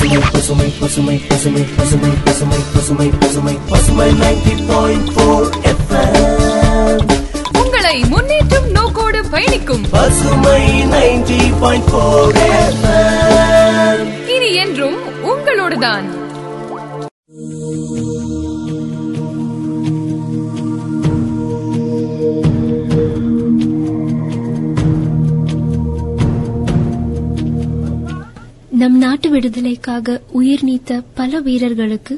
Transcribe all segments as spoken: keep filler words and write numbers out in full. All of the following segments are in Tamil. பசுமை பசுமை பசுமை பசுமை பசுமை பசுமை பசுமை பசுமை பசுமை தொண்ணூறு புள்ளி நான்கு எஃப்எம் உங்களை முன்னேற்றும் நோக்கோடு பயணிக்கும் பசுமை தொண்ணூறு புள்ளி நான்கு எஃப்எம் இனி என்றும் உங்களோடுதான். நம் நாட்டு விடுதலைக்காக உயிர் நீத்த பல வீரர்களுக்கு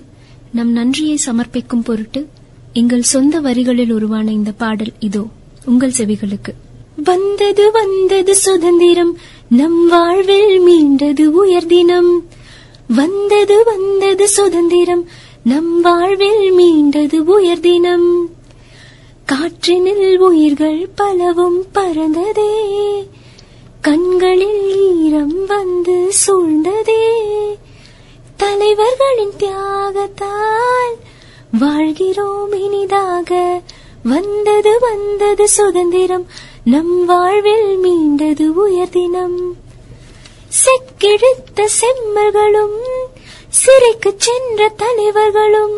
நம் நன்றியை சமர்ப்பிக்கும் பொருட்டு எங்கள் சொந்த வரிகளில் உருவான இந்த பாடல் இதோ உங்கள் செவிகளுக்கு. வந்தது வந்தது சுதந்திரம் நம் வாழ்வில் மீண்டது உயர் தினம். வந்தது வந்தது சுதந்திரம் நம் வாழ்வில் மீண்டது உயர் தினம். காற்றினில் உயிர்கள் பலவும் பறந்ததே, கண்களில் ஈரம் வந்து சூழ்ந்ததே, தலைவர்களின் தியாகத்தால் வாழ்கிறோம் இனிதாக. வந்தது வந்தது சுதந்திரம் நம் வாழ்வில் மீண்டது உயர் தினம். செக்கெடுத்த செம்மர்களும் சிறைக்கு சென்ற தலைவர்களும்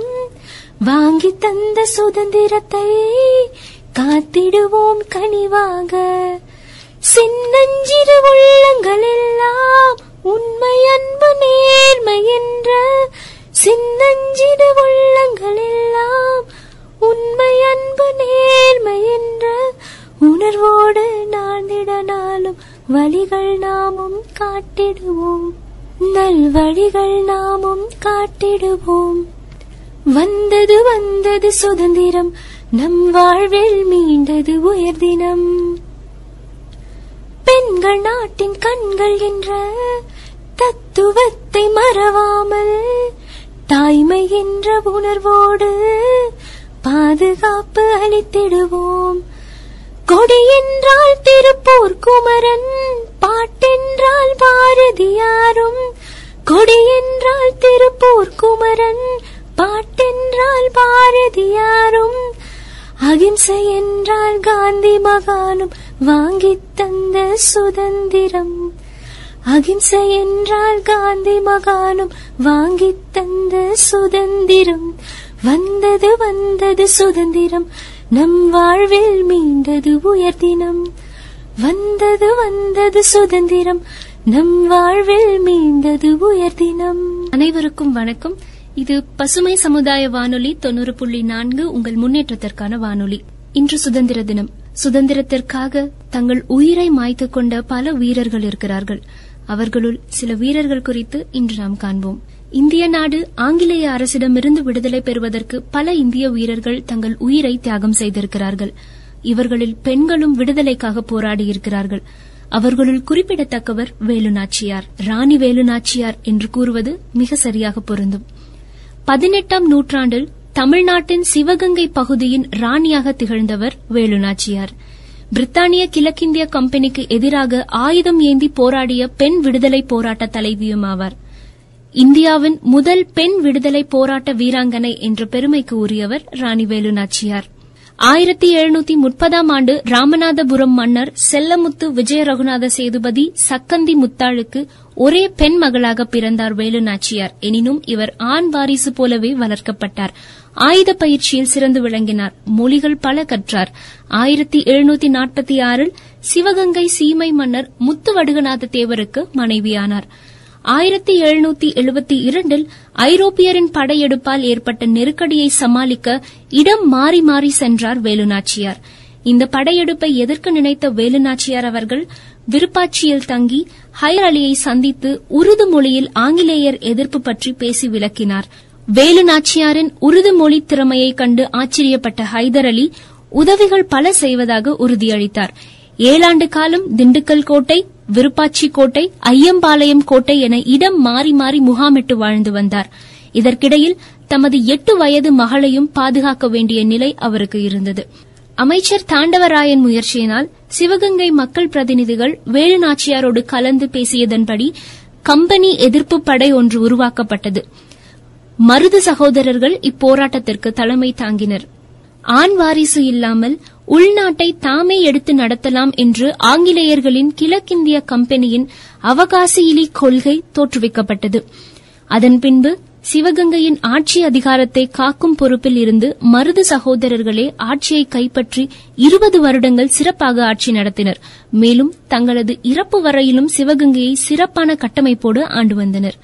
வாங்கி தந்த சுதந்திரத்தை காத்திடுவோம் கனிவாக. சின்னஞ்சிறு உள்ளங்கள் எல்லாம் உண்மை அன்பு நேர்மை என்ற சின்னஞ்சிறு உள்ளங்கள் எல்லாம் உண்மை அன்பு நேர்மை என்ற உணர்வோடு நாடிடனாலும் வழிகள் நாமும் காட்டிடுவோம், நல்வழிகள் நாமும் காட்டிடுவோம். வந்தது வந்தது சுதந்திரம் நம் வாழ்வில் மீண்டது உயர் தினம். பெண்கள் நாட்டின் கண்கள் என்ற தத்துவத்தை மறவாமல் தாய்மை என்ற உணர்வோடு பாதுகாப்பு அளித்திடுவோம். கொடி என்றால் திருப்பூர் குமரன், பாட்டென்றால் பாரதியாரும். கொடி என்றால் திருப்பூர் குமரன், பாட்டென்றால் பாரதியாரும். அகிம்சை என்றால் காந்தி மகானும் வாங்கி தந்த சுதந்திரம். அகிம்சை என்றால் காந்தி மகானும் வாங்கி தந்த சுதந்திரம். வந்தது வந்தது சுதந்திரம் நம் வாழ்வில் மீண்டது உயர் தினம். வந்தது வந்தது சுதந்திரம் நம் வாழ்வில் மீண்டது உயர் தினம். அனைவருக்கும் வணக்கம். இது பசுமை சமுதாய வானொலி தொண்ணூறு புள்ளி நான்கு உங்கள் முன்னேற்றத்திற்கான வானொலி. இன்று சுதந்திர தினம். சுதந்திரத்திற்காக தங்கள் உயிரை மாய்த்துக் கொண்ட பல வீரர்கள் இருக்கிறார்கள். அவர்களுள் சில வீரர்கள் குறித்து இன்று நாம் காண்போம். இந்திய நாடு ஆங்கிலேய அரசிடமிருந்து விடுதலை பெறுவதற்கு பல இந்திய வீரர்கள் தங்கள் உயிரை தியாகம் செய்திருக்கிறார்கள். இவர்களில் பெண்களும் விடுதலைக்காக போராடியிருக்கிறார்கள். அவர்களுள் குறிப்பிடத்தக்கவர் வேலுநாச்சியார். ராணி வேலுநாச்சியார் என்று கூறுவது மிக சரியாக பொருந்தும். பதினெட்டாம் நூற்றாண்டில் தமிழ்நாட்டின் சிவகங்கை பகுதியின் ராணியாக திகழ்ந்தவர் வேலுநாச்சியார். பிரித்தானிய கிழக்கிந்திய கம்பெனிக்கு எதிராக ஆயுதம் ஏந்தி போராடிய பெண் விடுதலை போராட்ட தலைவியுமாவார். இந்தியாவின் முதல் பெண் விடுதலை போராட்ட வீராங்கனை என்ற பெருமைக்கு உரியவர் ராணி வேலுநாச்சியார். ஆயிரத்தி எழுநூத்தி முப்பதாம் ஆண்டு ராமநாதபுரம் மன்னர் செல்லமுத்து விஜய ரகுநாத சேதுபதி சக்கந்தி முத்தாளுக்கு ஒரே பெண் மகளாக பிறந்தார் வேலுநாச்சியார். எனினும் இவர் ஆண் வாரிசு போலவே வளர்க்கப்பட்டார். ஆயுத பயிற்சியில் சிறந்து விளங்கினார். மொழிகள் பல கற்றார். ஆயிரத்தி எழுநூத்தி நாற்பத்தி ஆறில் சிவகங்கை சீமை மன்னர் முத்துவடுகநாத தேவருக்கு மனைவியானார். ஆயிரத்தி எழுநூத்தி எழுபத்தி இரண்டில் ஐரோப்பியரின் படையெடுப்பால் ஏற்பட்ட நெருக்கடியை சமாளிக்க இடம் மாறி மாறி சென்றார் வேலுநாச்சியார். இந்த படையெடுப்பை எதிர்க்க நினைத்த வேலுநாச்சியார் அவர்கள் விருப்பாட்சியில் தங்கி ஹைதர் அலியை சந்தித்து உருது மொழியில் ஆங்கிலேயர் எதிர்ப்பு பற்றி பேசி விளக்கினார். வேலுநாச்சியாரின் உருது மொழி திறமையை கண்டு ஆச்சரியப்பட்ட ஹைதர் அலி உதவிகள் பல செய்வதாக உறுதியளித்தார். ஏழாண்டு காலம் திண்டுக்கல் கோட்டை, விருப்பாட்சி கோட்டை, ஐயம்பாளையம் கோட்டை என இடம் மாறி மாறி முகாமிட்டு வாழ்ந்து வந்தார். இதற்கிடையில் தமது எட்டு வயது மகளையும் பாதுகாக்க வேண்டிய நிலை அவருக்கு இருந்தது. அமைச்சர் தாண்டவராயன் முயற்சியினால் சிவகங்கை மக்கள் பிரதிநிதிகள் வேலுநாச்சியாரோடு கலந்து பேசியதன்படி கம்பெனி எதிர்ப்பு படை ஒன்று உருவாக்கப்பட்டது. மருது சகோதரர்கள் இப்போராட்டத்திற்கு தலைமை தாங்கினர். ஆண் வாரிசு இல்லாமல் உள்நாட்டை தாமே எடுத்து நடத்தலாம் என்று ஆங்கிலேயர்களின் கிழக்கிந்திய கம்பெனியின் அவகாசியிலி கொள்கை தோற்றுவிக்கப்பட்டது. அதன் பின்பு சிவகங்கையின் ஆட்சி அதிகாரத்தை காக்கும் பொறுப்பில் இருந்து மருது சகோதரர்களே ஆட்சியை கைப்பற்றி இருபது வருடங்கள் சிறப்பாக ஆட்சி நடத்தினர். மேலும் தங்களது இறப்பு வரையிலும் சிவகங்கையை சிறப்பான கட்டமைப்போடு ஆண்டு வந்தனர்.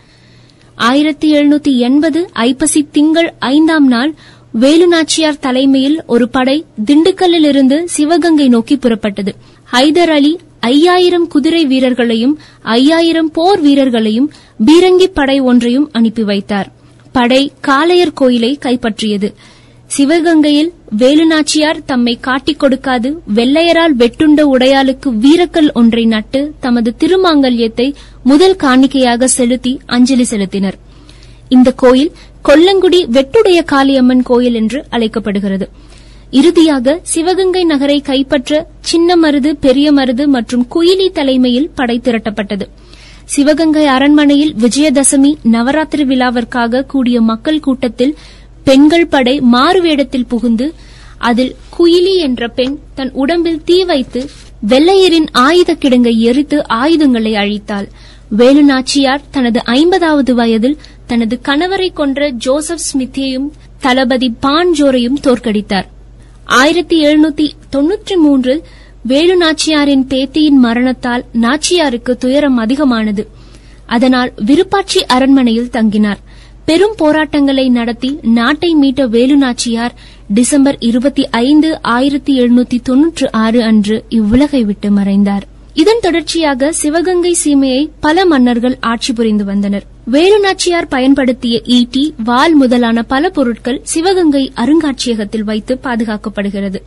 ஆயிரத்தி எழுநூத்தி எண்பது ஐப்பசி திங்கள் ஐந்தாம் நாள் வேலுநாச்சியார் தலைமையில் ஒரு படை திண்டுக்கல்லில் இருந்து சிவகங்கை நோக்கி புறப்பட்டது. ஹைதர் அலி ஐயாயிரம் குதிரை வீரர்களையும் ஐயாயிரம் போர் வீரர்களையும் பீரங்கி படை ஒன்றையும் அனுப்பி வைத்தார். படை காளையர் கோயிலை கைப்பற்றியது. சிவகங்கையில் வேலுநாச்சியார் தம்மை காட்டிக் கொடுக்காது வெள்ளையரால் வெட்டுண்ட உடையாளுக்கு வீரக்கல் ஒன்றை நட்டு தமது திருமாங்கல்யத்தை முதல் காணிக்கையாக செலுத்தி அஞ்சலி செலுத்தினர். இந்த கோயில் கொல்லங்குடி வெட்டுடைய காளியம்மன் கோயில் என்று அழைக்கப்படுகிறது. இறுதியாக சிவகங்கை நகரை கைப்பற்ற சின்னமருது, பெரிய மருது மற்றும் குயிலி தலைமையில் படை திரட்டப்பட்டது. சிவகங்கை அரண்மனையில் விஜயதசமி நவராத்திரி விழாவிற்காக கூடிய மக்கள் கூட்டத்தில் பெண்கள் படை மாறுவேடத்தில் புகுந்து அதில் குயிலி என்ற பெண் தன் உடம்பில் தீ வைத்து வெள்ளையரின் ஆயுத கிடங்கை எரித்து ஆயுதங்களை அழித்தாள். வேலுநாச்சியார் தனது ஐம்பதாவது வயதில் தனது கணவரை கொன்ற ஜோசப் ஸ்மித்தையும் தளபதி பான்ஜோரையும் தோற்கடித்தார். ஆயிரத்தி எழுநூத்தி தொன்னூற்றி மூன்றில் வேலுநாச்சியாரின் பேத்தியின் மரணத்தால் நாச்சியாருக்கு துயரம் அதிகமானது. அதனால் விருப்பாட்சி அரண்மனையில் தங்கினார். பெரும் போராட்டங்களை நடத்தி நாட்டை மீட்ட வேலுநாச்சியார் டிசம்பர் இருபத்தி ஐந்து ஆயிரத்தி எழுநூத்தி தொன்னூற்று ஆறு அன்று இவ்வுலகை விட்டு மறைந்தார். இதன் தொடர்ச்சியாக சிவகங்கை சீமையை பல மன்னர்கள் ஆட்சி புரிந்து வந்தனர். வேலுநாச்சியார் பயன்படுத்திய ஈட்டி, வாள் முதலான பல பொருட்கள் சிவகங்கை அருங்காட்சியகத்தில் வைத்து பாதுகாக்கப்படுகிறது.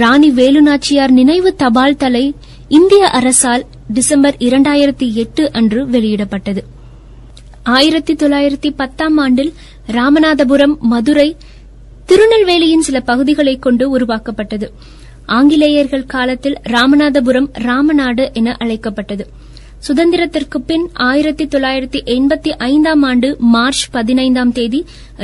ராணி வேலுநாச்சியார் நினைவு தபால் தலை இந்திய அரசால் டிசம்பர் இரண்டாயிரத்தி எட்டு அன்று வெளியிடப்பட்டது. ஆயிரத்தி தொள்ளாயிரத்தி பத்தாம் ஆண்டில் ராமநாதபுரம், மதுரை, திருநெல்வேலியின் சில பகுதிகளை கொண்டு உருவாக்கப்பட்டது. ஆங்கிலேயர்கள் காலத்தில் ராமநாதபுரம் ராமநாடு என அழைக்கப்பட்டது. சுதந்திரத்திற்கு பின் ஆயிரத்தி தொள்ளாயிரத்தி எண்பத்தி ஐந்தாம் ஆண்டு மார்ச் பதினைந்தாம் தேதி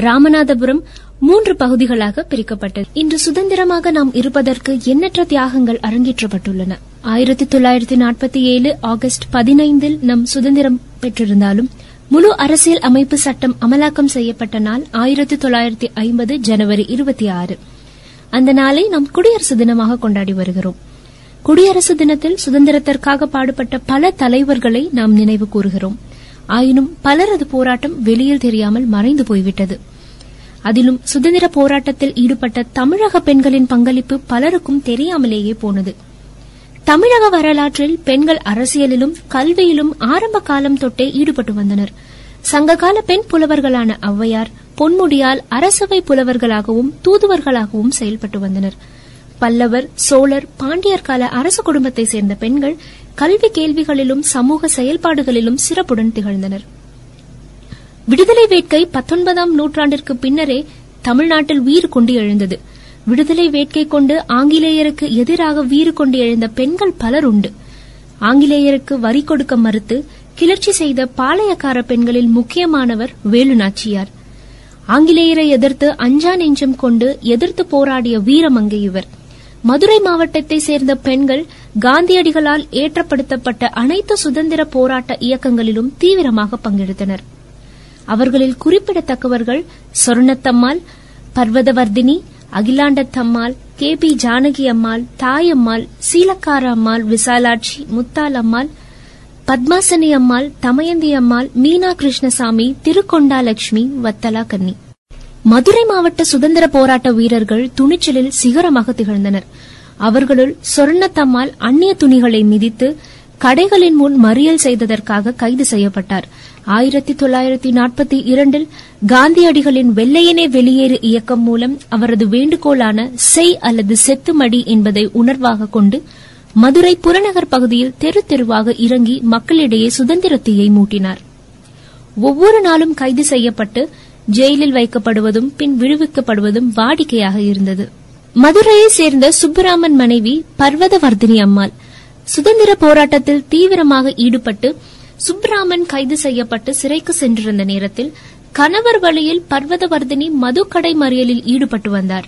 ராமநாதபுரம் மூன்று பகுதிகளாக பிரிக்கப்பட்டது. இன்று சுதந்திரமாக நாம் இருப்பதற்கு எண்ணற்ற தியாகங்கள் அரங்கேற்றப்பட்டுள்ளன. ஆயிரத்தி தொள்ளாயிரத்தி நாற்பத்தி ஏழு ஆகஸ்ட் பதினைந்தில் நம் சுதந்திரம் பெற்றிருந்தாலும் முழு அரசியல் அமைப்பு சட்டம் அமலாக்கம் செய்யப்பட்ட நாள் ஆயிரத்தி தொள்ளாயிரத்தி ஐம்பது ஜனவரி இருபத்தி ஆறு. அந்த நாளை நாம் குடியரசு தினமாக கொண்டாடி வருகிறோம். குடியரசு தினத்தில் சுதந்திரத்திற்காக பாடுபட்ட பல தலைவர்களை நாம் நினைவு கூறுகிறோம். ஆயினும் பலரது போராட்டம் வெளியில் தெரியாமல் மறைந்து போய்விட்டது. அதிலும் சுதந்திர போராட்டத்தில் ஈடுபட்ட தமிழக பெண்களின் பங்களிப்பு பலருக்கும் தெரியாமலேயே போனது. தமிழக வரலாற்றில் பெண்கள் அரசியலிலும் கல்வியிலும் ஆரம்ப காலம் தொட்டே ஈடுபட்டு வந்தனர். சங்ககால பெண் புலவர்களான ஔவையார், பொன்முடியால் அரசவை புலவர்களாகவும் தூதுவர்களாகவும் செயல்பட்டு வந்தனர். பல்லவர், சோழர், பாண்டியர் கால அரச குடும்பத்தை சேர்ந்த பெண்கள் கல்வி கேள்விகளிலும் சமூக செயல்பாடுகளிலும் சிறப்புடன் திகழ்ந்தனர். விடுதலை வேட்கை பத்தொன்பதாம் நூற்றாண்டிற்கு பின்னரே தமிழ்நாட்டில் வீறு கொண்டு எழுந்தது. விடுதலை வேட்கை கொண்டு ஆங்கிலேயருக்கு எதிராக வீறு கொண்டு எழுந்த பெண்கள் பலர் உண்டு. ஆங்கிலேயருக்கு வரி கொடுக்க மறுத்து கிளர்ச்சி செய்த பாளையக்கார பெண்களில் முக்கியமானவர் வேலுநாச்சியார். ஆங்கிலேயரை எதிர்த்து அஞ்சா நெஞ்சம் கொண்டு எதிர்த்து போராடிய வீரமங்கை இவர். மதுரை மாவட்டத்தை சேர்ந்த பெண்கள் காந்தியடிகளால் ஏற்றப்படுத்தப்பட்ட அனைத்து சுதந்திர போராட்ட இயக்கங்களிலும் தீவிரமாக பங்கெடுத்தனர். அவர்களில் குறிப்பிடத்தக்கவர்கள் சொர்ணத்தம்மாள், பர்வதவர்த்தினி, அகிலாண்டத் அம்மாள், கே பி ஜானகி அம்மாள், தாயம்மாள், சீலக்கார அம்மாள், விசாலாட்சி, முத்தால் அம்மாள், பத்மாசனி அம்மாள், தமயந்தி அம்மாள், மீனா கிருஷ்ணசாமி, திருக்கொண்டா லட்சுமி, வட்டலா கன்னி. மதுரை மாவட்ட சுதந்திர போராட்ட வீரர்கள் துணிச்சலில் சிகரமாக திகழ்ந்தனர். அவர்களுள் சொர்ணத்தம்மாள் அந்நிய துணிகளை மிதித்து கடைகளின் முன் மறியல் செய்ததற்காக கைது செய்யப்பட்டார். ஆயிரத்தி தொள்ளாயிரத்தி நாற்பத்தி இரண்டில் காந்தியடிகளின் வெள்ளையனே வெளியேறு இயக்கம் மூலம் அவரது வேண்டுகோளான செய் அல்லது செத்துமடி என்பதை உணர்வாக கொண்டு மதுரை புறநகர் பகுதியில் தெரு தெருவாக இறங்கி மக்களிடையே சுதந்திரத்தையை மூட்டினார். ஒவ்வொரு நாளும் கைது செய்யப்பட்டு ஜெயிலில் வைக்கப்படுவதும் பின் விடுவிக்கப்படுவதும் வாடிக்கையாக இருந்தது. மதுரையை சேர்ந்த சுப்பராமன் மனைவி பர்வதவர்த்தினி அம்மாள் சுதந்திர போராட்டத்தில் தீவிரமாக ஈடுபட்டு சுப்பராமன் கைது செய்யப்பட்டு சிறைக்கு சென்றிருந்த நேரத்தில் கணவர் வழியில் பர்வதவர்த்தினி மதுக்கடை மறியலில் ஈடுபட்டு வந்தார்.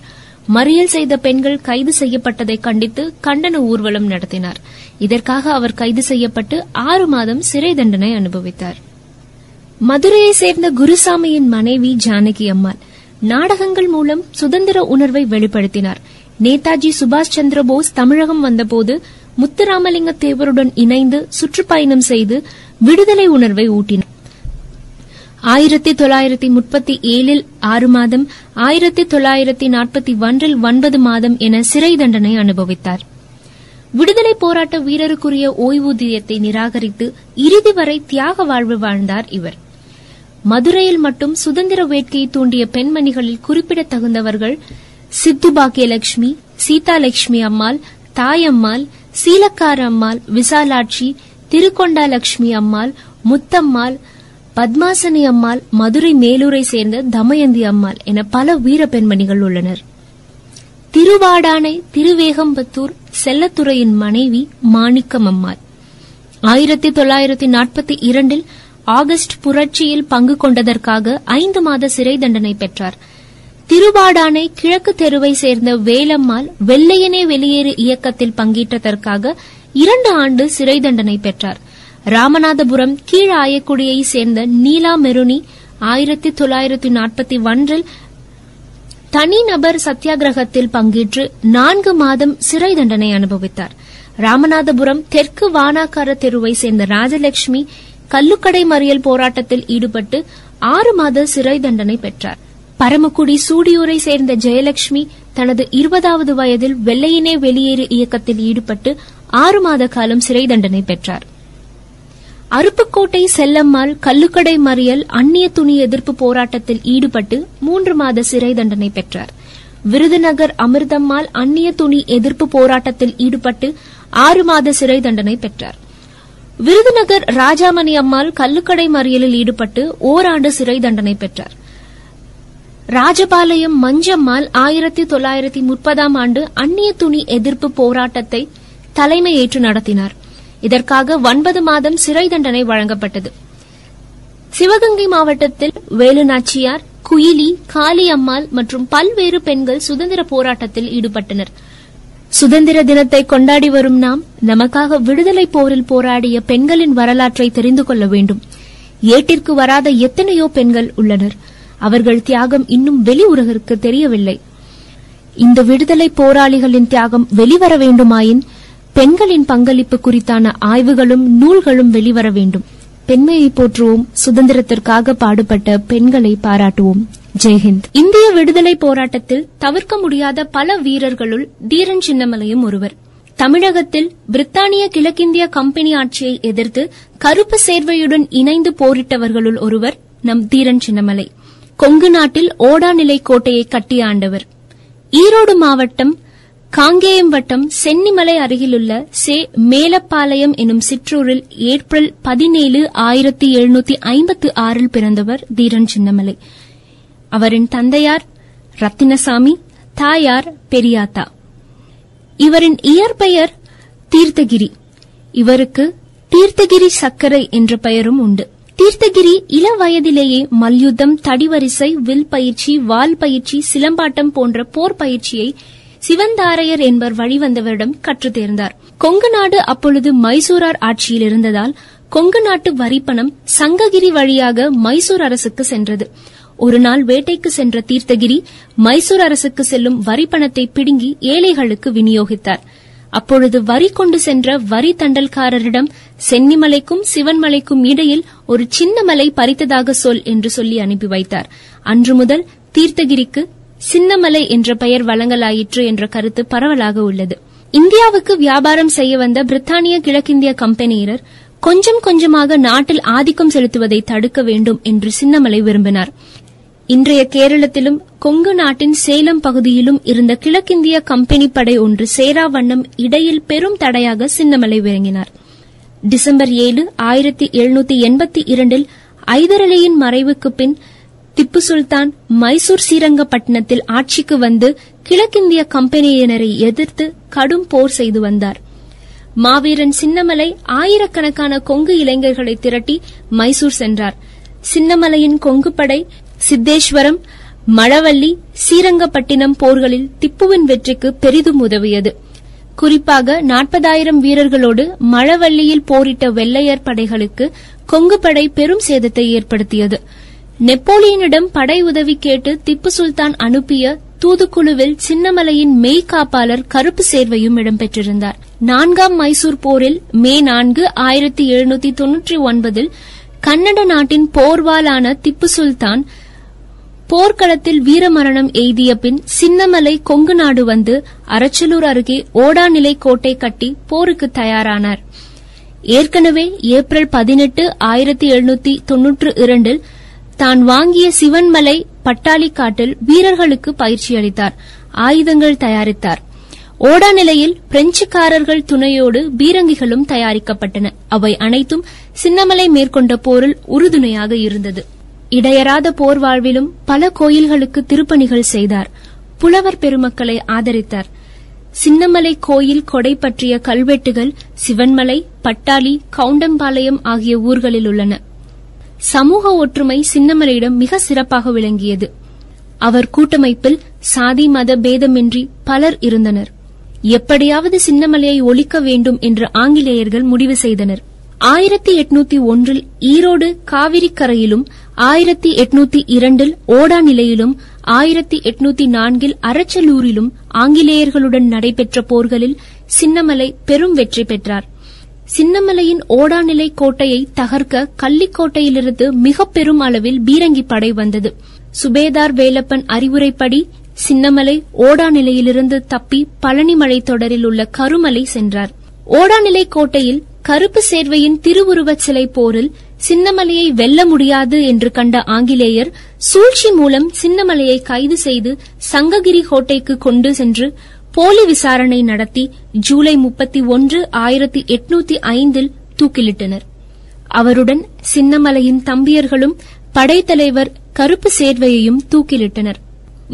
மறியல் செய்த பெண்கள் கைது செய்யப்பட்டதை கண்டித்து கண்டன ஊர்வலம் நடத்தினார். இதற்காக அவர் கைது செய்யப்பட்டு ஆறு மாதம் சிறை தண்டனை அனுபவித்தார். மதுரையை சேர்ந்த குருசாமியின் மனைவி ஜானகி அம்மாள் நாடகங்கள் மூலம் சுதந்திர உணர்வை வெளிப்படுத்தினார். நேதாஜி சுபாஷ் சந்திர போஸ் தமிழகம் வந்தபோது முத்துராமலிங்க தேவருடன் இணைந்து சுற்றுப்பயணம் செய்து விடுதலை உணர்வை ஊட்டினார். ஆயிரத்தி தொள்ளாயிரத்தி முப்பத்தி ஏழில் ஆறு மாதம், ஆயிரத்தி தொள்ளாயிரத்தி நாற்பத்தி ஒன்றில் ஒன்பது மாதம் என சிறை தண்டனை அனுபவித்தார். விடுதலை போராட்ட வீரருக்குரிய ஓய்வூதியத்தை நிராகரித்து இறுதி வரை தியாக வாழ்வு வாழ்ந்தார் இவர். மதுரையில் மட்டும் சுதந்திர வேட்கையை தூண்டிய பெண்மணிகளில் குறிப்பிடத்தகுந்தவர்கள் சித்து பாக்கியலட்சுமி, சீதாலட்சுமி அம்மாள், தாயம்மாள், சீலக்கார அம்மாள், விசாலாட்சி, திருக்கொண்டா லட்சுமி அம்மாள், முத்தால், பத்மாசனி அம்மாள், மதுரை மேலூரை சேர்ந்த தமயந்தி அம்மாள் என பல வீர பெண்மணிகள் உள்ளனர். திருவாடானை திருவேகம்பத்தூர் செல்லத்துறையின் மனைவி மாணிக்கம் அம்மாள் ஆயிரத்தி தொள்ளாயிரத்தி நாற்பத்தி இரண்டில் ஆகஸ்ட் புரட்சியில் பங்கு கொண்டதற்காக ஐந்து மாத சிறை தண்டனை பெற்றார். திருவாடானை கிழக்கு தெருவை சேர்ந்த வேலம்மாள் வெள்ளையனே வெளியேறு இயக்கத்தில் பங்கேற்றதற்காக இரண்டு ஆண்டு சிறை தண்டனை பெற்றார். ராமநாதபுரம் கீழ் ஆயக்குடியை சேர்ந்த நீலா மெருனி ஆயிரத்தி தொள்ளாயிரத்தி நாற்பத்தி ஒன்றில் தனிநபர் சத்தியாகிரகத்தில் பங்கேற்று நான்கு மாதம் சிறை தண்டனை அனுபவித்தார். ராமநாதபுரம் தெற்கு வானாக்கார தெருவை சேர்ந்த ராஜலட்சுமி கல்லுக்கடை மறியல் போராட்டத்தில் ஈடுபட்டு ஆறு மாத சிறை தண்டனை பெற்றார். பரமக்குடி சூடியூரை சேர்ந்த ஜெயலட்சுமி தனது இருபதாவது வயதில் வெள்ளையினே வெளியேறு இயக்கத்தில் ஈடுபட்டு ஆறு மாத காலம் சிறை தண்டனை பெற்றார். அருப்புக்கோட்டை செல்லம்மாள் கல்லுக்கடை மறியல் அந்நிய துணி எதிர்ப்பு போராட்டத்தில் ஈடுபட்டு மூன்று மாத சிறை தண்டனை பெற்றார். விருதுநகர் அமிர்தம்மாள் அந்நிய துணி எதிர்ப்பு போராட்டத்தில் ஈடுபட்டு ஆறு மாத சிறை தண்டனை பெற்றார். விருதுநகர் ராஜாமணி அம்மாள் கல்லுக்கடை மறியலில் ஈடுபட்டு ஓராண்டு சிறை தண்டனை பெற்றார். ராஜபாளையம் மஞ்சம்மாள் ஆயிரத்தி தொள்ளாயிரத்தி முப்பதாம் ஆண்டு அந்நிய துணி எதிர்ப்பு போராட்டத்தை தலைமையேற்று நடத்தினார். இதற்காக ஒன்பது மாதம் சிறை தண்டனை வழங்கப்பட்டது. சிவகங்கை மாவட்டத்தில் வேலுநாச்சியார், குயிலி, காளியம்மாள் மற்றும் பல்வேறு பெண்கள் சுதந்திர போராட்டத்தில் ஈடுபட்டனர். சுதந்திர தினத்தை கொண்டாடி வரும் நாம் நமக்காக விடுதலை போரில் போராடிய பெண்களின் வரலாற்றை தெரிந்து கொள்ள வேண்டும். ஏட்டிற்கு வராத எத்தனையோ பெண்கள் உள்ளனர். அவர்கள் தியாகம் இன்னும் வெளி உலகிற்கு தெரியவில்லை. இந்த விடுதலை போராளிகளின் தியாகம் வெளிவர வேண்டுமாயின் பெண்களின் பங்களிப்பு குறித்தான ஆய்வுகளும் நூல்களும் வெளிவர வேண்டும். பெண்மையை போற்றுவோம். சுதந்திரத்திற்காக பாடுபட்ட பெண்களை பாராட்டுவோம். ஜெய்ஹிந்த். இந்திய விடுதலை போராட்டத்தில் தவிர்க்க முடியாத பல வீரர்களுள் தீரன் சின்னமலையும் ஒருவர். தமிழகத்தில் பிரித்தானிய கிழக்கிந்திய கம்பெனி ஆட்சியை எதிர்த்து கருப்பு சேர்வையுடன் இணைந்து போரிட்டவர்களுள் ஒருவர் நம் தீரன் சின்னமலை. கொங்கு நாட்டில் ஓடாநிலை கோட்டையை கட்டி ஆண்டவர். ஈரோடு மாவட்டம் காங்கேயம் வட்டம் சென்னிமலை அருகிலுள்ள சே மேலப்பாளையம் எனும் சிற்றூரில் ஏப்ரல் பதினேழு ஆயிரத்தி எழுநூத்தி ஐம்பத்தி ஆறில் பிறந்தவர் தீரன் சின்னமலை. அவரின் தந்தையார் ரத்தினசாமி, தாயார் பெரியாத்தா. இவரின் இயற்பெயர் தீர்த்தகிரி. இவருக்கு தீர்த்தகிரி சர்க்கரை என்ற பெயரும் உண்டு. தீர்த்தகிரி இள வயதிலேயே மல்யுத்தம், தடிவரிசை, வில் பயிற்சி, வால் பயிற்சி, சிலம்பாட்டம் போன்ற போர் பயிற்சியை சிவந்தாரையர் என்பர் வழிவந்தவரிடம் கற்றுத் தேர்ந்தார். கொங்கு நாடு அப்பொழுது மைசூரார் ஆட்சியில் இருந்ததால் கொங்கு நாட்டு வரிப்பணம் சங்ககிரி வழியாக மைசூர் அரசுக்கு சென்றது. ஒருநாள் வேட்டைக்கு சென்ற தீர்த்தகிரி மைசூர் அரசுக்கு செல்லும் வரிப்பணத்தை பிடுங்கி ஏழைகளுக்கு விநியோகித்தார். அப்பொழுது வரி கொண்டு சென்ற வரி தண்டல்காரரிடம் சென்னிமலைக்கும் சிவன்மலைக்கும் இடையில் ஒரு சின்ன மலை பறித்ததாக சொல் என்று சொல்லி அனுப்பி வைத்தார். அன்று முதல் தீர்த்தகிரிக்கு சின்னமலை என்ற பெயர் வழங்கலாயிற்று என்ற கருத்து பரவலாக உள்ளது. இந்தியாவுக்கு வியாபாரம் செய்ய வந்த பிரித்தானிய கிழக்கிந்திய கம்பெனியினர் கொஞ்சம் கொஞ்சமாக நாட்டில் ஆதிக்கம் செலுத்துவதை தடுக்க வேண்டும் என்று சின்னமலை விரும்பினார். இன்றைய கேரளத்திலும் கொங்கு நாட்டின் சேலம் பகுதியிலும் இருந்த கிழக்கிந்திய கம்பெனி படை ஒன்று சேரா வண்ணம் இடையில் பெரும் தடையாக சின்னமலை விளங்கினார். டிசம்பர் ஏழு ஆயிரத்தி எழுநூத்தி எண்பத்தி இரண்டில் ஹைதர் அலியின் மறைவுக்கு பின் திப்பு சுல்தான் மைசூர் ஸ்ரீரங்கப்பட்டினத்தில் ஆட்சிக்கு வந்து கிழக்கிந்திய கம்பெனியினரை எதிர்த்து கடும் போர் செய்து வந்தார். மாவீரன் சின்னமலை ஆயிரக்கணக்கான கொங்கு இளைஞர்களை திரட்டி மைசூர் சென்றார். சின்னமலையின் கொங்குப்படை சித்தேஸ்வரம், மழவள்ளி, ஸ்ரீரங்கப்பட்டினம் போர்களில் திப்புவின் வெற்றிக்கு பெரிதும் உதவியது. குறிப்பாக நாற்பதாயிரம் வீரர்களோடு மழவள்ளியில் போரிட்ட வெள்ளையர் படைகளுக்கு கொங்கு படை பெரும் சேதத்தை ஏற்படுத்தியது. நெப்போலியனிடம் படை உதவி கேட்டு திப்பு சுல்தான் அனுப்பிய தூதுக்குழுவில் சின்னமலையின் மெய்காப்பாளர் கருப்பு சேர்வையும் இடம்பெற்றிருந்தார். நான்காம் மைசூர் போரில் மே நான்கு ஆயிரத்தி எழுநூத்தி தொன்னூற்றி ஒன்பதில் கன்னட நாட்டின் போர்வாளான திப்பு சுல்தான் போர்க்களத்தில் வீரமரணம் எய்திய பின் சின்னமலை கொங்கு நாடு வந்து அரச்சலூர் அருகே ஓடாநிலை கோட்டை கட்டி போருக்கு தயாரானார். ஏற்கனவே ஏப்ரல் பதினெட்டு ஆயிரத்தி எழுநூத்தி தொன்னூற்று இரண்டில் தான் வாங்கிய சிவன்மலை பட்டாளிக்காட்டில் வீரர்களுக்கு பயிற்சி அளித்தார். ஆயுதங்கள் தயாரித்தார். ஓடாநிலையில் பிரெஞ்சுக்காரர்கள் துணையோடு பீரங்கிகளும் தயாரிக்கப்பட்டன. அவை அனைத்தும் சின்னமலை மேற்கொண்ட போரில் உறுதுணையாக இருந்தது. இடையராத போர் வாழ்விலும் பல கோயில்களுக்கு திருப்பணிகள் செய்தார். புலவர் பெருமக்களை ஆதரித்தார். சின்னமலை கோயில் கொடை பற்றிய கல்வெட்டுகள் சிவன்மலை, பட்டாளி, கவுண்டம்பாளையம் ஆகிய ஊர்களில் உள்ளன. சமூக ஒற்றுமை சின்னமலையிடம் மிக சிறப்பாக விளங்கியது. அவர் கூட்டமைப்பில் சாதி மத பேதமின்றி பலர் இருந்தனர். எப்படியாவது சின்னமலையை ஒழிக்க வேண்டும் என்று ஆங்கிலேயர்கள் முடிவு செய்தனர். ஆயிரத்தி எட்நூத்தி ஒன்றில் ஈரோடு காவிரிக்கரையிலும், ஆயிரத்தி எட்நூத்தி இரண்டில் ஓடாநிலையிலும், ஆயிரத்தி எட்நூத்தி நான்கில் அரச்சலூரிலும் ஆங்கிலேயர்களுடன் நடைபெற்ற போர்களில் சின்னமலை பெரும் வெற்றி பெற்றார். சின்னமலையின் ஓடாநிலை கோட்டையை தகர்க்க கள்ளிக்கோட்டையிலிருந்து மிக பெரும் அளவில் பீரங்கி படை வந்தது. சுபேதார் வேலப்பன் அறிவுரைப்படி சின்னமலை ஓடாநிலையிலிருந்து தப்பி பழனிமலை தொடரில் உள்ள கருமலை சென்றார். ஓடாநிலை கோட்டையில் கருப்பு சேர்வையின் திருவுருவச் சிலை போரில் சின்னமலையை வெல்ல முடியாது என்று கண்ட ஆங்கிலேயர் சூழ்ச்சி மூலம் சின்னமலையை கைது செய்து சங்ககிரி கோட்டைக்கு கொண்டு சென்று போலி விசாரணை நடத்தி ஜூலை முப்பத்தி ஒன்று ஆயிரத்தி எட்நூத்தி ஐந்தில் தூக்கிலிட்டனர். அவருடன் சின்னமலையின் தம்பியர்களும் படைத்தலைவர் கருப்பு சேர்வையையும் தூக்கிலிட்டனர்.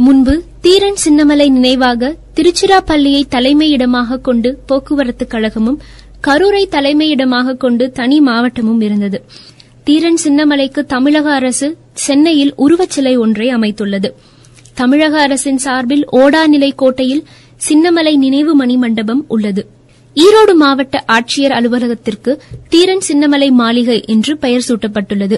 முன்பு தீரன் சின்னமலை நினைவாக திருச்சிராப்பள்ளியை தலைமையிடமாக கொண்டு போக்குவரத்து கழகமும், கரூரை தலைமையிடமாக கொண்டு தனி மாவட்டமும் இருந்தது. தீரன் சின்னமலைக்கு தமிழக அரசு சென்னையில் உருவச்சிலை ஒன்றை அமைத்துள்ளது. தமிழக அரசின் சார்பில் ஓடாநிலை கோட்டையில் சின்னமலை நினைவு மணிமண்டபம் உள்ளது. ஈரோடு மாவட்ட ஆட்சியர் அலுவலகத்திற்கு தீரன் சின்னமலை மாளிகை என்று பெயர் சூட்டப்பட்டுள்ளது.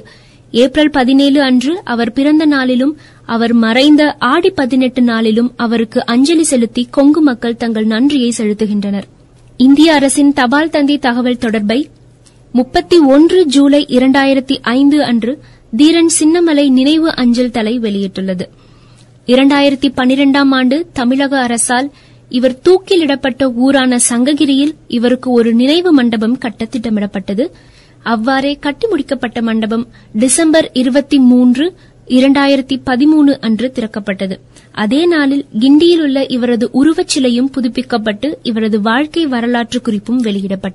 ஏப்ரல் பதினேழு அன்று அவர் பிறந்த நாளிலும் அவர் மறைந்த ஆடி பதினெட்டு நாளிலும் அவருக்கு அஞ்சலி செலுத்தி கொங்கு மக்கள் தங்கள் நன்றியை செலுத்துகின்றனர். இந்திய அரசின் தபால் தந்தி தகவல் தொடர்பை முப்பத்தி ஒன்று ஜூலை இரண்டாயிரத்தி ஐந்து அன்று தீரன் சின்னமலை நினைவு அஞ்சல் தலை வெளியிட்டுள்ளது. இரண்டாயிரத்தி பனிரெண்டாம் ஆண்டு தமிழக அரசால் இவர் தூக்கிலிடப்பட்ட ஊரான சங்ககிரியில் இவருக்கு ஒரு நினைவு மண்டபம் கட்ட திட்டமிடப்பட்டது. அவ்வாறே கட்டி முடிக்கப்பட்ட மண்டபம் டிசம்பர் இருபத்தி மூன்று இரண்டாயிரத்தி பதிமூணு அன்று திறக்கப்பட்டது. அதே நாளில் கிண்டியில் உள்ள இவரது உருவச்சிலையும் புதுப்பிக்கப்பட்டு இவரது வாழ்க்கை வரலாற்று குறிப்பும் வெளியிடப்பட்டது.